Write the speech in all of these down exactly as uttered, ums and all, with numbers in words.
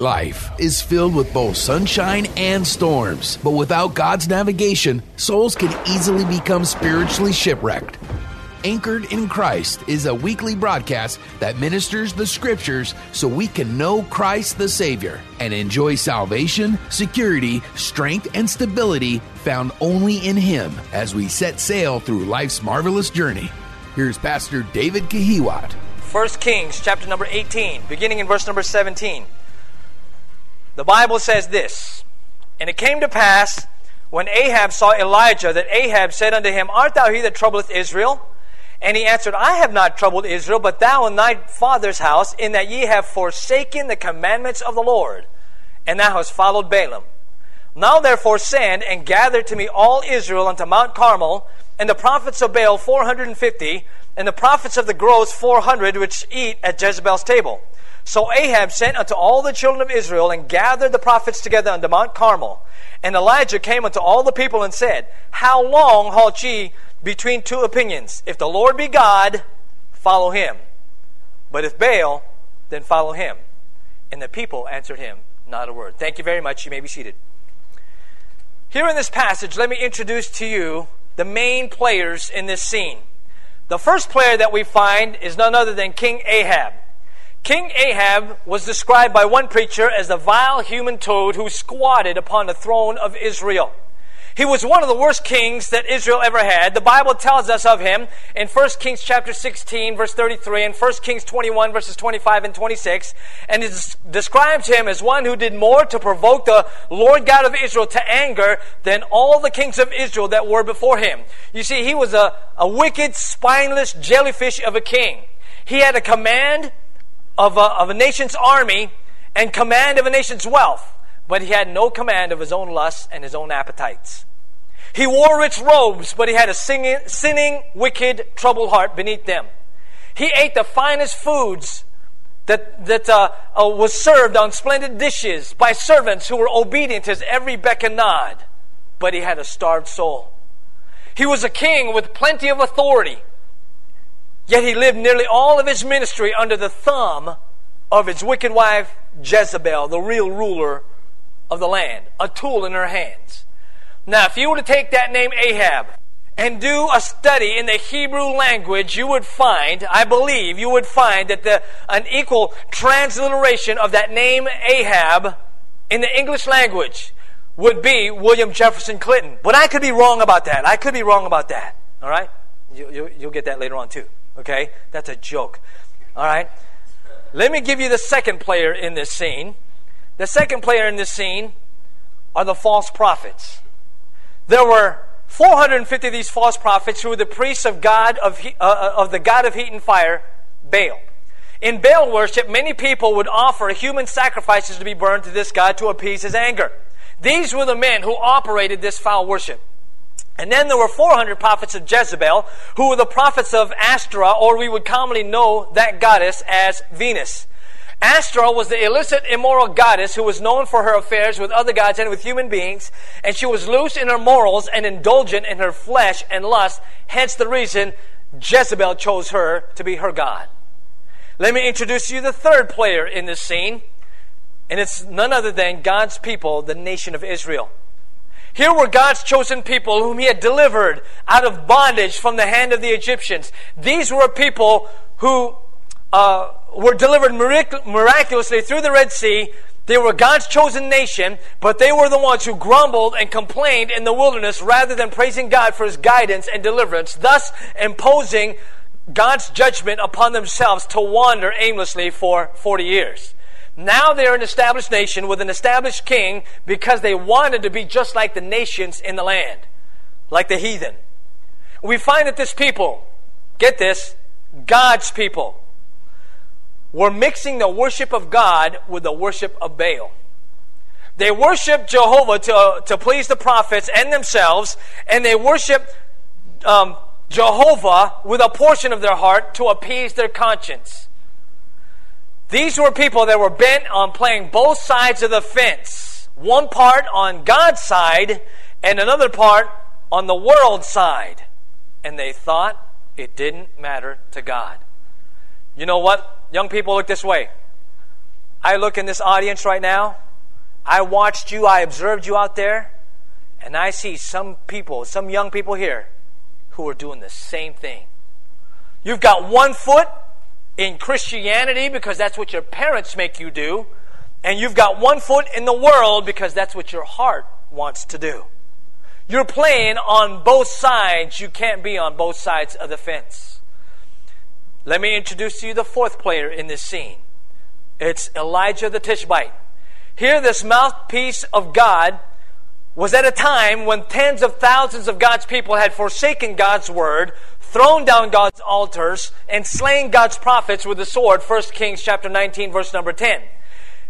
Life is filled with both sunshine and storms, but without God's navigation, souls can easily become spiritually shipwrecked. Anchored in Christ is a weekly broadcast that ministers the Scriptures so we can know Christ the Savior and enjoy salvation, security, strength, and stability found only in Him as we set sail through life's marvelous journey. Here's Pastor David Kahiwat. First Kings chapter number eighteen, beginning in verse number seventeen. The Bible says this: "And it came to pass, when Ahab saw Elijah, that Ahab said unto him, Art thou he that troubleth Israel? And he answered, I have not troubled Israel, but thou and thy father's house, in that ye have forsaken the commandments of the Lord, and thou hast followed Balaam. Now therefore send, and gather to me all Israel unto Mount Carmel, and the prophets of Baal four hundred and fifty, and the prophets of the groves four hundred, which eat at Jezebel's table. So Ahab sent unto all the children of Israel, and gathered the prophets together unto Mount Carmel. And Elijah came unto all the people, and said, How long halt ye between two opinions? If the Lord be God, follow him. But if Baal, then follow him. And the people answered him not a word." Thank you very much. You may be seated. Here in this passage, let me introduce to you the main players in this scene. The first player that we find is none other than King Ahab. King Ahab was described by one preacher as the vile human toad who squatted upon the throne of Israel. He was one of the worst kings that Israel ever had. The Bible tells us of him in First Kings chapter sixteen, verse thirty-three, and First Kings twenty-one, verses twenty-five and twenty-six. And it describes him as one who did more to provoke the Lord God of Israel to anger than all the kings of Israel that were before him. You see, he was a, a wicked, spineless jellyfish of a king. He had a command Of a, of a nation's army and command of a nation's wealth, but he had no command of his own lusts and his own appetites. He wore rich robes, but he had a singing, sinning, wicked, troubled heart beneath them. He ate the finest foods that, that uh, uh, was served on splendid dishes by servants who were obedient to his every beck and nod, but he had a starved soul. He was a king with plenty of authority, yet he lived nearly all of his ministry under the thumb of his wicked wife, Jezebel, the real ruler of the land, a tool in her hands. Now, if you were to take that name Ahab and do a study in the Hebrew language, you would find, I believe, you would find that the, an equal transliteration of that name Ahab in the English language would be William Jefferson Clinton. But I could be wrong about that. I could be wrong about that. All right? You, you, you'll get that later on too. Okay, that's a joke. All right, let me give you the second player in this scene. The second player in this scene are the false prophets. There were four hundred fifty of these false prophets who were the priests of God of uh, of the god of heat and fire, Baal. In Baal worship, many people would offer human sacrifices to be burned to this god to appease his anger. These were the men who operated this foul worship. And then there were four hundred prophets of Jezebel, who were the prophets of Astarte, or we would commonly know that goddess as Venus. Astarte was the illicit, immoral goddess who was known for her affairs with other gods and with human beings, and she was loose in her morals and indulgent in her flesh and lust, hence the reason Jezebel chose her to be her god. Let me introduce you to the third player in this scene, and it's none other than God's people, the nation of Israel. Here were God's chosen people whom He had delivered out of bondage from the hand of the Egyptians. These were people who uh, were delivered mirac- miraculously through the Red Sea. They were God's chosen nation, but they were the ones who grumbled and complained in the wilderness rather than praising God for His guidance and deliverance, thus imposing God's judgment upon themselves to wander aimlessly for forty years. Now they're an established nation with an established king because they wanted to be just like the nations in the land, like the heathen. We find that this people, get this, God's people, were mixing the worship of God with the worship of Baal. They worshiped Jehovah to, to please the prophets and themselves, and they worshiped um, Jehovah with a portion of their heart to appease their conscience. These were people that were bent on playing both sides of the fence, one part on God's side and another part on the world's side. And they thought it didn't matter to God. You know what? Young people, look this way. I look in this audience right now. I watched you, I observed you out there, and I see some people, some young people here who are doing the same thing. You've got one foot in Christianity because that's what your parents make you do, and you've got one foot in the world because that's what your heart wants to do. You're playing on both sides. You can't be on both sides of the fence. Let me introduce to you the fourth player in this scene. It's Elijah the Tishbite. Here, this mouthpiece of God was at a time when tens of thousands of God's people had forsaken God's word, thrown down God's altars, and slain God's prophets with the sword. First Kings chapter nineteen, verse number ten.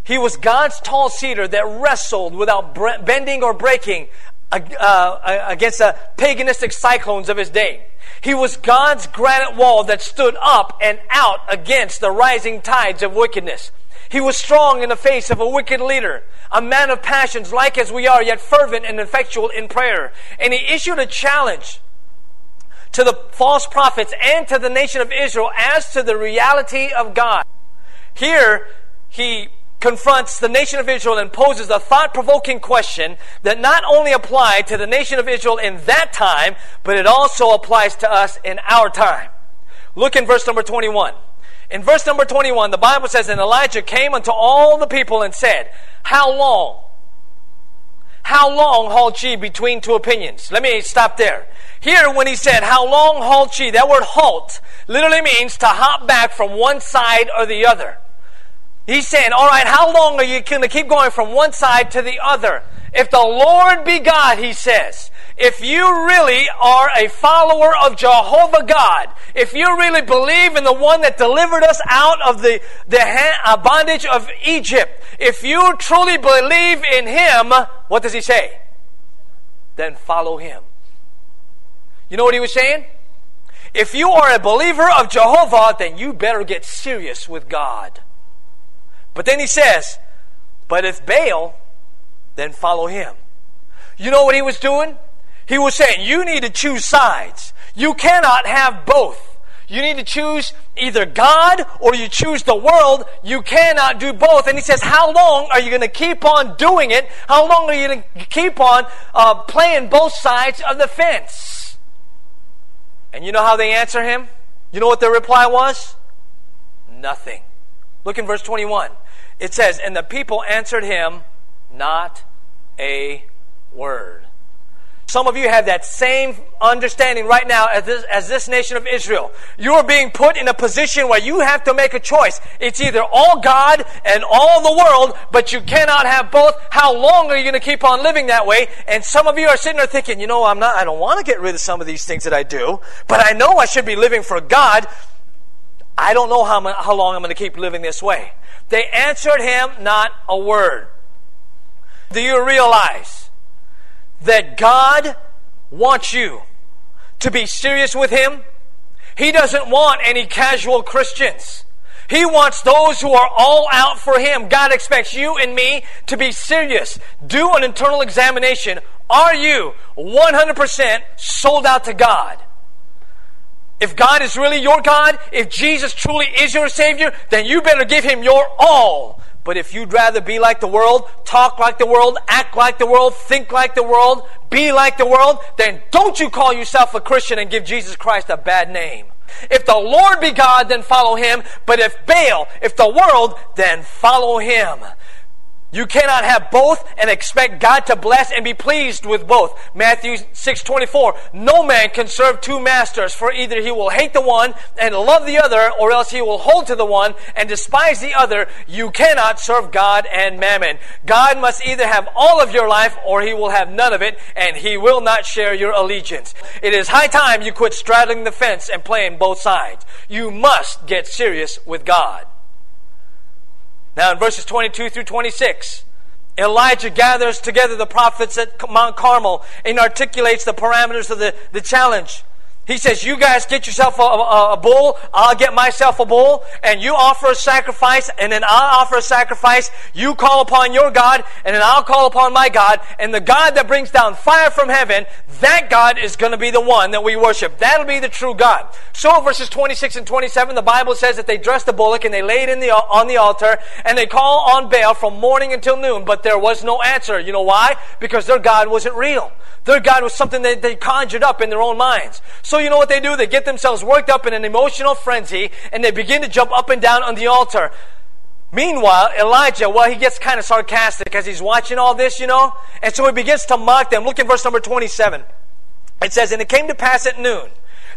He was God's tall cedar that wrestled without bending or breaking against the paganistic cyclones of his day. He was God's granite wall that stood up and out against the rising tides of wickedness. He was strong in the face of a wicked leader, a man of passions like as we are, yet fervent and effectual in prayer. And he issued a challenge to the false prophets and to the nation of Israel as to the reality of God. Here, he confronts the nation of Israel and poses a thought-provoking question that not only applied to the nation of Israel in that time, but it also applies to us in our time. Look in verse number twenty-one. In verse number twenty-one, the Bible says, "And Elijah came unto all the people and said, How long? How long halt ye between two opinions?" Let me stop there. Here, when he said, "How long halt ye?" that word halt literally means to hop back from one side or the other. He's saying, all right, how long are you going to keep going from one side to the other? If the Lord be God, he says, if you really are a follower of Jehovah God, if you really believe in the one that delivered us out of the, the ha- bondage of Egypt, if you truly believe in him, what does he say? Then follow him. You know what he was saying? If you are a believer of Jehovah, then you better get serious with God. But then he says, but if Baal, then follow him. You know what he was doing? He was saying, you need to choose sides. You cannot have both. You need to choose either God or you choose the world. You cannot do both. And he says, how long are you going to keep on doing it? How long are you going to keep on uh, playing both sides of the fence? And you know how they answer him? You know what their reply was? Nothing. Look in verse twenty-one. It says, "And the people answered him, not a word." Some of you have that same understanding right now as this, as this nation of Israel. You are being put in a position where you have to make a choice. It's either all God and all the world, but you cannot have both. How long are you going to keep on living that way? And some of you are sitting there thinking, you know, I'm not, I don't want to get rid of some of these things that I do, but I know I should be living for God. I don't know how, how long I'm going to keep living this way. They answered him not a word. Do you realize that God wants you to be serious with him? He doesn't want any casual Christians. He wants those who are all out for him. God expects you and me to be serious. Do an internal examination. Are you one hundred percent sold out to God? If God is really your God, if Jesus truly is your Savior, then you better give him your all. But if you'd rather be like the world, talk like the world, act like the world, think like the world, be like the world, then don't you call yourself a Christian and give Jesus Christ a bad name. If the Lord be God, then follow him. But if Baal, if the world, then follow him. You cannot have both and expect God to bless and be pleased with both. Matthew six twenty-four, "No man can serve two masters, for either he will hate the one and love the other, or else he will hold to the one and despise the other. You cannot serve God and mammon." God must either have all of your life or he will have none of it, and he will not share your allegiance. It is high time you quit straddling the fence and playing both sides. You must get serious with God. Now in verses twenty-two through twenty-six, Elijah gathers together the prophets at Mount Carmel and articulates the parameters of the, the challenge. He says, you guys get yourself a, a, a bull, I'll get myself a bull, and you offer a sacrifice, and then I'll offer a sacrifice. You call upon your God, and then I'll call upon my God, and the God that brings down fire from heaven, that God is going to be the one that we worship. That'll be the true God. So verses twenty-six and twenty-seven, the Bible says that they dressed the bullock, and they laid in the on the altar, and they called on Baal from morning until noon, but there was no answer. You know why? Because their God wasn't real. Their God was something that they conjured up in their own minds. So you know what they do? They get themselves worked up in an emotional frenzy, and they begin to jump up and down on the altar. Meanwhile, Elijah, well, he gets kind of sarcastic as he's watching all this, you know. And so he begins to mock them. Look at verse number twenty-seven. It says, and it came to pass at noon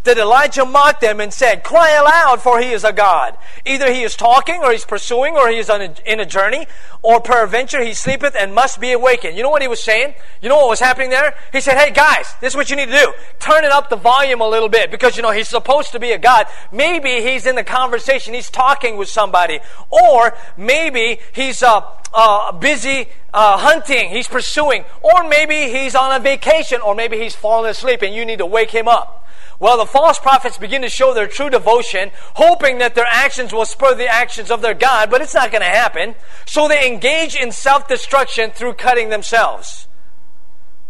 that Elijah mocked them and said, cry aloud, for he is a God. Either he is talking, or he's pursuing, or he is on a, in a journey, or peradventure he sleepeth and must be awakened. You know what he was saying? You know what was happening there? He said, hey guys, this is what you need to do. Turn it up the volume a little bit, because you know, he's supposed to be a God. Maybe he's in the conversation, he's talking with somebody, or maybe he's uh, uh, busy Uh, hunting, he's pursuing, or maybe he's on a vacation, or maybe he's fallen asleep and you need to wake him up. Well, the false prophets begin to show their true devotion, hoping that their actions will spur the actions of their God, but it's not going to happen. So they engage in self-destruction through cutting themselves.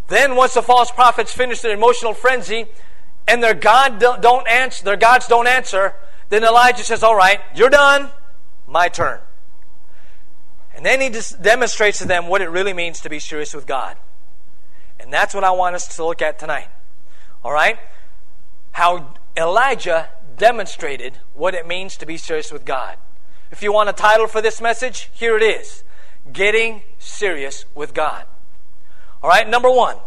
Then once the false prophets finish their emotional frenzy and their God don't answer, their gods don't answer, then Elijah says, all right, you're done, my turn. And then he just demonstrates to them what it really means to be serious with God. And that's what I want us to look at tonight. All right? How Elijah demonstrated what it means to be serious with God. If you want a title for this message, here it is. Getting Serious with God. All right, number one.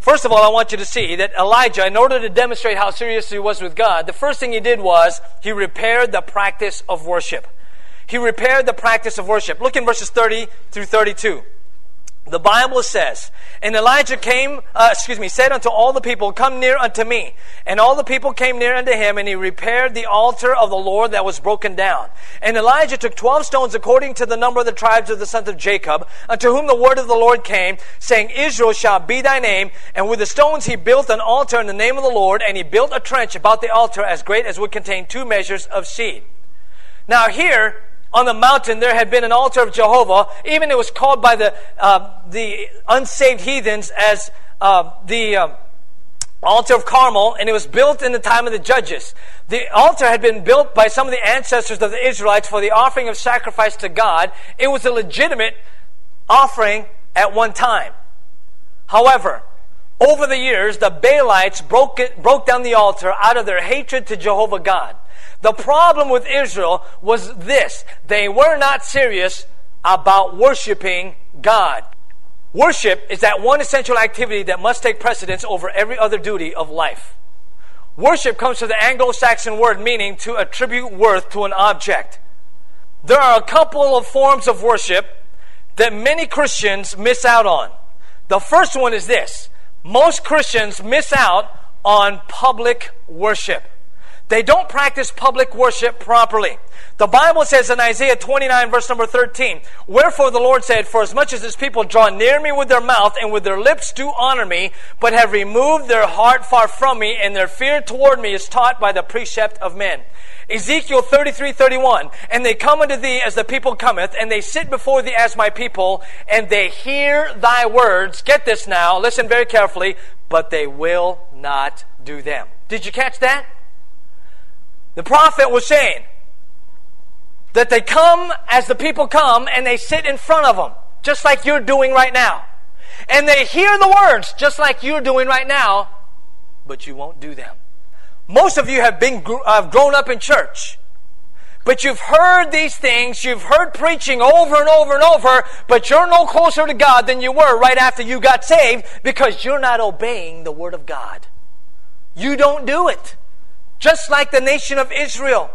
First of all, I want you to see that Elijah, in order to demonstrate how serious he was with God, the first thing he did was he repaired the practice of worship. He repaired the practice of worship. Look in verses thirty through thirty-two. The Bible says, and Elijah came, uh, excuse me, said unto all the people, come near unto me. And all the people came near unto him, and he repaired the altar of the Lord that was broken down. And Elijah took twelve stones according to the number of the tribes of the sons of Jacob, unto whom the word of the Lord came, saying, Israel shall be thy name. And with the stones he built an altar in the name of the Lord, and he built a trench about the altar as great as would contain two measures of seed. Now here, on the mountain there had been an altar of Jehovah. Even it was called by the uh, the unsaved heathens as uh, the uh, altar of Carmel, and it was built in the time of the judges. The altar had been built by some of the ancestors of the Israelites for the offering of sacrifice to God. It was a legitimate offering at one time. However, over the years, the Baalites broke it, broke down the altar out of their hatred to Jehovah God. The problem with Israel was this. They were not serious about worshiping God. Worship is that one essential activity that must take precedence over every other duty of life. Worship comes from the Anglo-Saxon word meaning to attribute worth to an object. There are a couple of forms of worship that many Christians miss out on. The first one is this. Most Christians miss out on public worship. They don't practice public worship properly. The Bible says in Isaiah twenty-nine, verse number thirteen, wherefore the Lord said, for as much as this people draw near me with their mouth and with their lips do honor me, but have removed their heart far from me, and their fear toward me is taught by the precept of men. Ezekiel thirty-three, thirty-one, and they come unto thee as the people cometh, and they sit before thee as my people, and they hear thy words. Get this now, listen very carefully, but they will not do them. Did you catch that? The prophet was saying that they come as the people come, and they sit in front of them, just like you're doing right now. And they hear the words, just like you're doing right now, but you won't do them. Most of you have been have grown up in church, but you've heard these things, you've heard preaching over and over and over, but you're no closer to God than you were right after you got saved, because you're not obeying the Word of God. You don't do it. Just like the nation of Israel.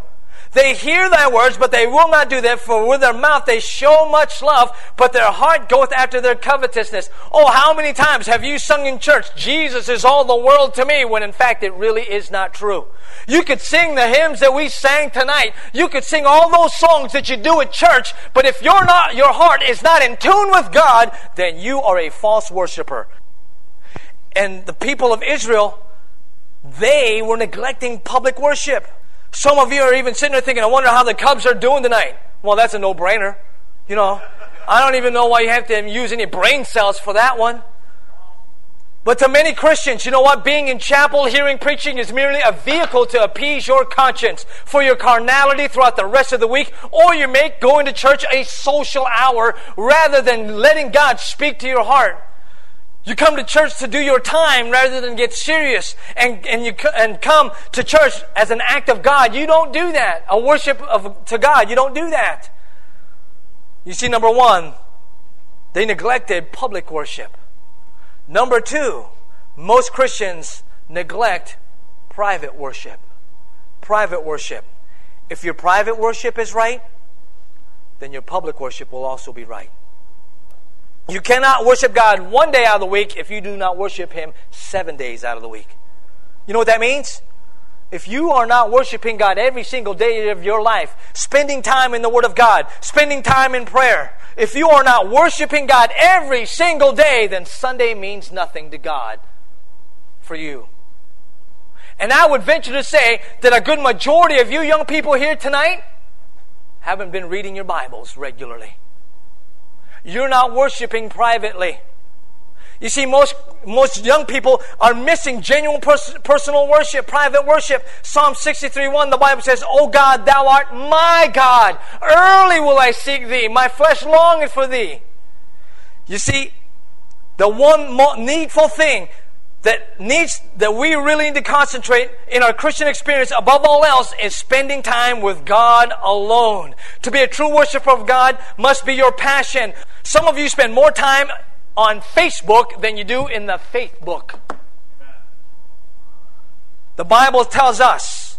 They hear thy words, but they will not do them, for with their mouth they show much love, but their heart goeth after their covetousness. Oh, how many times have you sung in church, Jesus is all the world to me, when in fact it really is not true. You could sing the hymns that we sang tonight. You could sing all those songs that you do at church, but if you're not, your heart is not in tune with God, then you are a false worshiper. And the people of Israel, they were neglecting public worship. Some of you are even sitting there thinking, I wonder how the Cubs are doing tonight. Well, that's a no-brainer. You know, I don't even know why you have to use any brain cells for that one. But to many Christians, you know what? Being in chapel, hearing preaching is merely a vehicle to appease your conscience for your carnality throughout the rest of the week, or you make going to church a social hour rather than letting God speak to your heart. You come to church to do your time rather than get serious and, and you and come to church as an act of God. You don't do that. A worship of to God, you don't do that. You see, number one, they neglected public worship. Number two, most Christians neglect private worship. Private worship. If your private worship is right, then your public worship will also be right. You cannot worship God one day out of the week if you do not worship Him seven days out of the week. You know what that means? If you are not worshiping God every single day of your life, spending time in the Word of God, spending time in prayer, if you are not worshiping God every single day, then Sunday means nothing to God for you. And I would venture to say that a good majority of you young people here tonight haven't been reading your Bibles regularly. You're not worshiping privately. You see, most most young people are missing genuine pers- personal worship, private worship. Psalm sixty-three one, the Bible says, O God, thou art my God. Early will I seek thee. My flesh longeth for thee. You see, the one more needful thing that needs that we really need to concentrate in our Christian experience above all else is spending time with God alone. To be a true worshiper of God must be your passion. Some of you spend more time on Facebook than you do in the faith book. The Bible tells us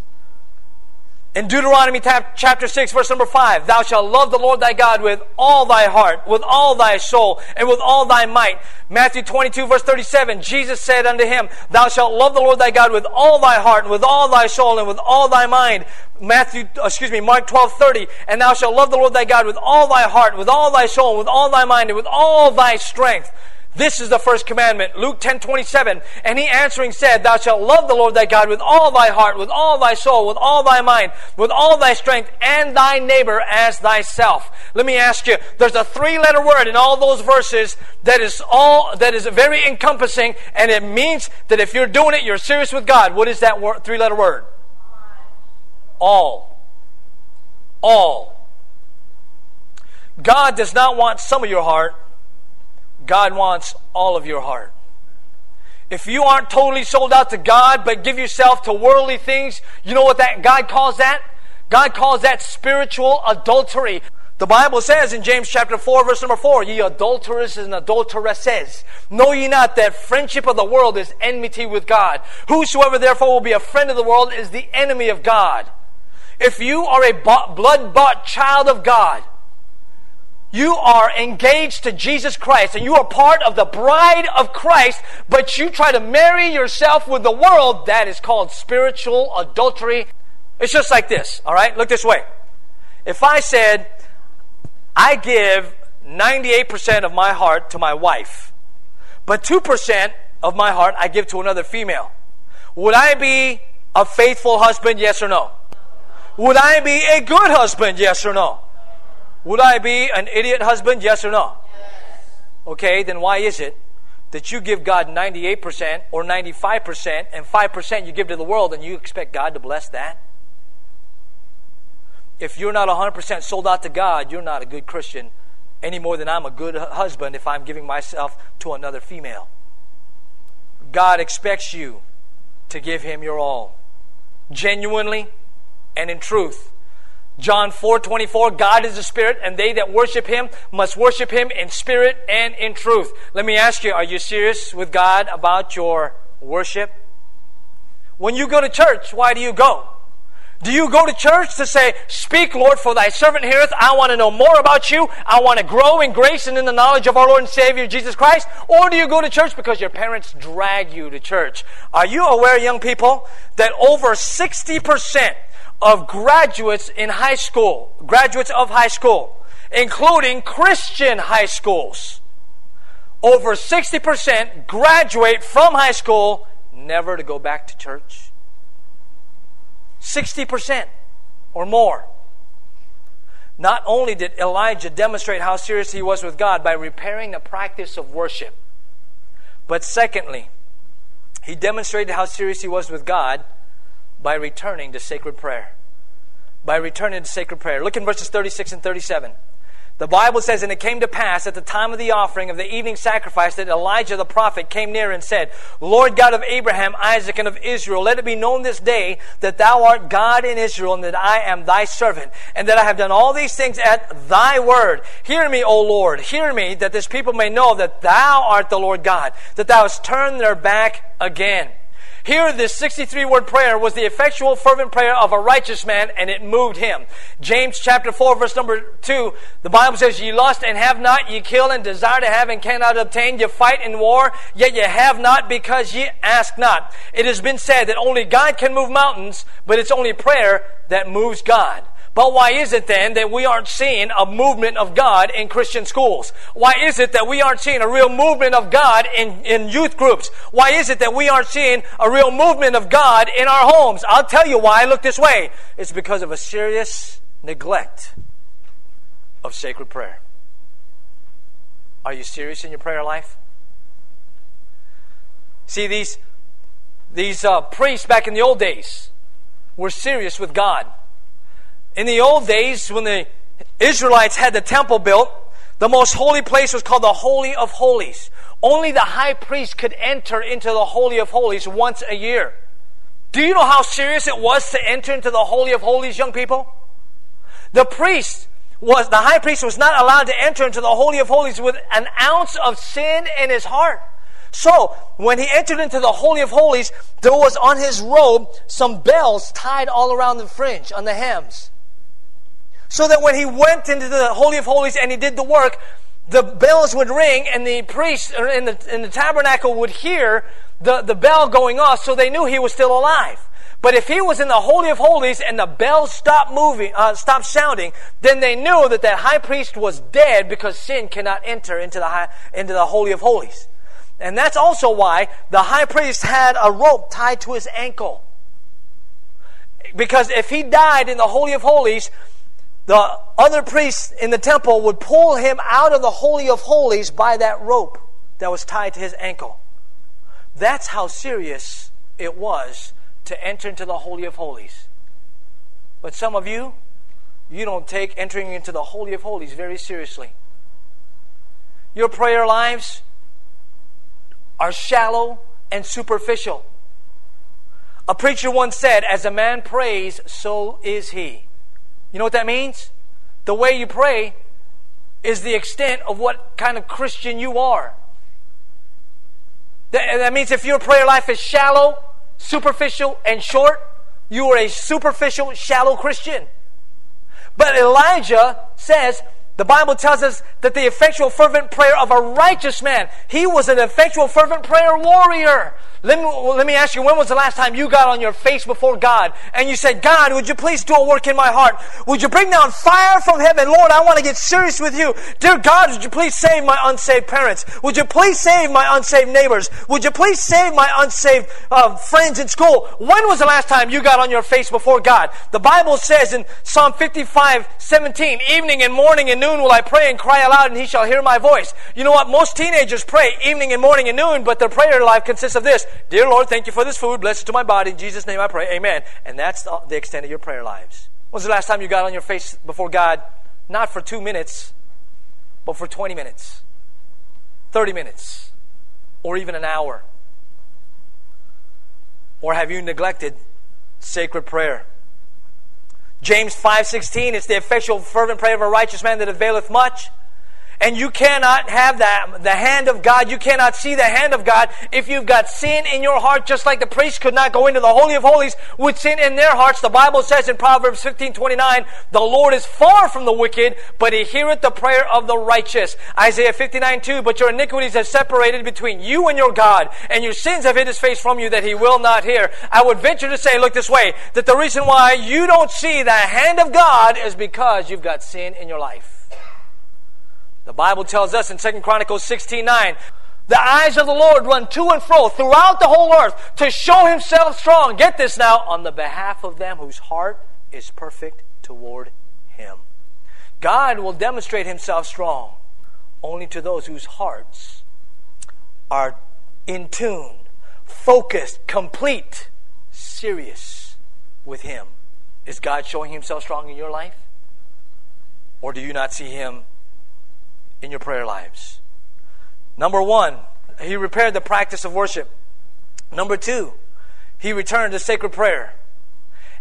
in Deuteronomy chapter six, verse number five, thou shalt love the Lord thy God with all thy heart, with all thy soul, and with all thy might. Matthew twenty-two, verse thirty-seven, Jesus said unto him, thou shalt love the Lord thy God with all thy heart, and with all thy soul, and with all thy mind. Matthew, excuse me, Mark twelve, thirty, and thou shalt love the Lord thy God with all thy heart, with all thy soul, and with all thy mind, and with all thy strength. This is the first commandment. Luke ten twenty seven. And he answering said, thou shalt love the Lord thy God with all thy heart, with all thy soul, with all thy mind, with all thy strength, and thy neighbor as thyself. Let me ask you, there's a three-letter word in all those verses that is all that is very encompassing, and it means that if you're doing it, you're serious with God. What is that word, three-letter word? All. All. God does not want some of your heart. God wants all of your heart. If you aren't totally sold out to God, but give yourself to worldly things, you know what that God calls that? God calls that spiritual adultery. The Bible says in James chapter four, verse number four, ye adulterers and adulteresses, know ye not that friendship of the world is enmity with God? Whosoever therefore will be a friend of the world is the enemy of God. If you are a blood-bought child of God, you are engaged to Jesus Christ and you are part of the bride of Christ, but you try to marry yourself with the world, that is called spiritual adultery. It's just like this, all right? Look this way. If I said, I give ninety-eight percent of my heart to my wife, but two percent of my heart I give to another female, would I be a faithful husband, yes or no? Would I be a good husband, yes or no? Would I be an idiot husband, yes or no? Yes. Okay, then why is it that you give God ninety-eight percent or ninety-five percent and five percent you give to the world and you expect God to bless that? If you're not one hundred percent sold out to God, you're not a good Christian any more than I'm a good husband if I'm giving myself to another female. God expects you to give Him your all, genuinely and in truth. John four twenty-four, God is a spirit, and they that worship Him must worship Him in spirit and in truth. Let me ask you, are you serious with God about your worship? When you go to church, why do you go? Do you go to church to say, "Speak, Lord, for thy servant heareth. I want to know more about you. I want to grow in grace and in the knowledge of our Lord and Savior, Jesus Christ"? Or do you go to church because your parents drag you to church? Are you aware, young people, that over sixty percent of graduates in high school, graduates of high school, including Christian high schools, over sixty percent graduate from high school never to go back to church? sixty percent or more. Not only did Elijah demonstrate how serious he was with God by repairing the practice of worship, but secondly, he demonstrated how serious he was with God by returning to sacred prayer. By returning to sacred prayer. Look in verses thirty-six and thirty-seven. The Bible says, "And it came to pass at the time of the offering of the evening sacrifice that Elijah the prophet came near and said, Lord God of Abraham, Isaac, and of Israel, let it be known this day that thou art God in Israel and that I am thy servant, and that I have done all these things at thy word. Hear me, O Lord, hear me, that this people may know that thou art the Lord God, that thou hast turned their back again." Here, this sixty-three word prayer was the effectual, fervent prayer of a righteous man, and it moved him. James chapter four, verse number two, the Bible says, "Ye lust and have not, ye kill and desire to have and cannot obtain, ye fight and war, yet ye have not because ye ask not." It has been said that only God can move mountains, but it's only prayer that moves God. But why is it then that we aren't seeing a movement of God in Christian schools? Why is it that we aren't seeing a real movement of God in, in youth groups? Why is it that we aren't seeing a real movement of God in our homes? I'll tell you why I look this way. It's because of a serious neglect of sacred prayer. Are you serious in your prayer life? See, these, these uh, priests back in the old days were serious with God. In the old days, when the Israelites had the temple built, the most holy place was called the Holy of Holies. Only the high priest could enter into the Holy of Holies once a year. Do you know how serious it was to enter into the Holy of Holies, young people? The priest was, the high priest was not allowed to enter into the Holy of Holies with an ounce of sin in his heart. So, when he entered into the Holy of Holies, there was on his robe some bells tied all around the fringe, on the hems. So that when he went into the Holy of Holies and he did the work, the bells would ring and the priest in the, in the tabernacle would hear the, the bell going off, so they knew he was still alive. But if he was in the Holy of Holies and the bells stopped moving, uh, stopped sounding, then they knew that that high priest was dead, because sin cannot enter into the high, into the Holy of Holies. And that's also why the high priest had a rope tied to his ankle. Because if he died in the Holy of Holies, the other priests in the temple would pull him out of the Holy of Holies by that rope that was tied to his ankle. That's how serious it was to enter into the Holy of Holies. But some of you, you don't take entering into the Holy of Holies very seriously. Your prayer lives are shallow and superficial. A preacher once said, "As a man prays, so is he." You know what that means? The way you pray is the extent of what kind of Christian you are. That, that means if your prayer life is shallow, superficial, and short, you are a superficial, shallow Christian. But Elijah says, the Bible tells us that the effectual fervent prayer of a righteous man, he was an effectual fervent prayer warrior. Let me, let me ask you, when was the last time you got on your face before God and you said, "God, would you please do a work in my heart? Would you bring down fire from heaven? Lord, I want to get serious with you. Dear God, would you please save my unsaved parents? Would you please save my unsaved neighbors? Would you please save my unsaved uh, friends in school?" When was the last time you got on your face before God? The Bible says in Psalm fifty-five seventeen, "Evening and morning and noon will I pray and cry aloud, and he shall hear my voice." You know what? Most teenagers pray evening and morning and noon, but their prayer life consists of this: "Dear Lord, thank you for this food. Bless it to my body. In Jesus' name I pray. Amen." And that's the extent of your prayer lives. When's the last time you got on your face before God? Not for two minutes, but for twenty minutes, thirty minutes, or even an hour. Or have you neglected sacred prayer? James five sixteen, it's the effectual fervent prayer of a righteous man that availeth much. And you cannot have that, the hand of God. You cannot see the hand of God if you've got sin in your heart, just like the priest could not go into the Holy of Holies with sin in their hearts. The Bible says in Proverbs fifteen twenty-nine, the Lord is far from the wicked, but he heareth the prayer of the righteous. Isaiah fifty-nine two, but your iniquities have separated between you and your God, and your sins have hid his face from you that he will not hear. I would venture to say, look this way, that the reason why you don't see the hand of God is because you've got sin in your life. The Bible tells us in Second Chronicles sixteen nine, the eyes of the Lord run to and fro throughout the whole earth to show himself strong, get this now, on the behalf of them whose heart is perfect toward him. God will demonstrate himself strong only to those whose hearts are in tune, focused, complete, serious with him. Is God showing himself strong in your life? Or do you not see him in your prayer lives? Number one, he repaired the practice of worship. Number two, he returned to sacred prayer.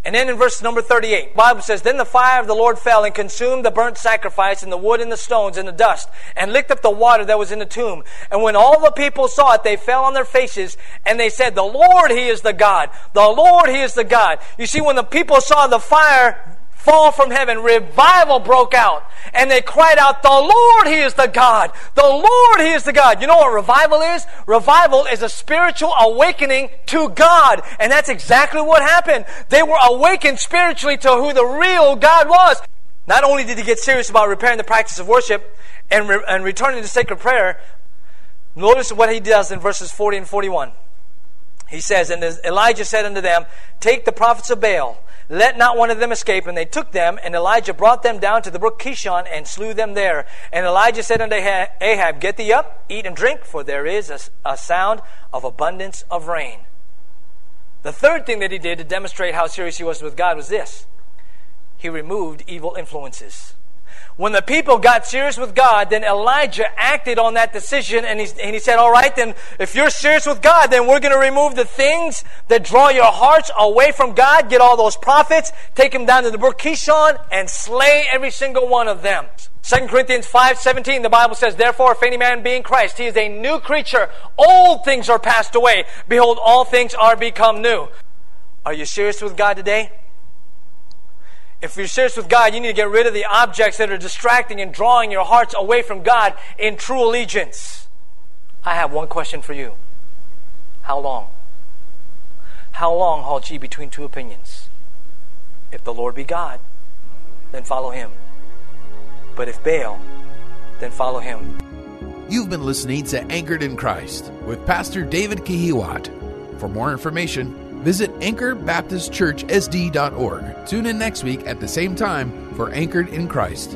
And then in verse number thirty-eight, the Bible says, then the fire of the Lord fell and consumed the burnt sacrifice and the wood and the stones and the dust, and licked up the water that was in the tomb. And when all the people saw it, they fell on their faces, and they said, the Lord, he is the God. The Lord, he is the God. You see, when the people saw the fire fall from heaven, revival broke out, and they cried out, the Lord, he is the God. The Lord, he is the God. You know what revival is? Revival is a spiritual awakening to God, and that's exactly what happened. They were awakened spiritually to who the real God was. Not only did he get serious about repairing the practice of worship and, re- and returning to sacred prayer, notice what he does in verses forty and forty-one. He says, and Elijah said unto them, take the prophets of Baal, let not one of them escape. And they took them, and Elijah brought them down to the brook Kishon, and slew them there. And Elijah said unto Ahab, get thee up, eat and drink, for there is a, a sound of abundance of rain. The third thing that he did to demonstrate how serious he was with God was this. He removed evil influences. When the people got serious with God, then Elijah acted on that decision, and he, and he said, all right, then if you're serious with God, then we're going to remove the things that draw your hearts away from God. Get all those prophets, take them down to the brook Kishon, and slay every single one of them. Second Corinthians five seventeen, the Bible says, therefore, if any man be in Christ, he is a new creature. Old things are passed away. Behold, all things are become new. Are you serious with God today? If you're serious with God, you need to get rid of the objects that are distracting and drawing your hearts away from God in true allegiance. I have one question for you. How long? How long halt ye between two opinions? If the Lord be God, then follow him. But if Baal, then follow him. You've been listening to Anchored in Christ with Pastor David Kahiwat. For more information, visit anchor baptist church s d dot org. Tune in next week at the same time for Anchored in Christ.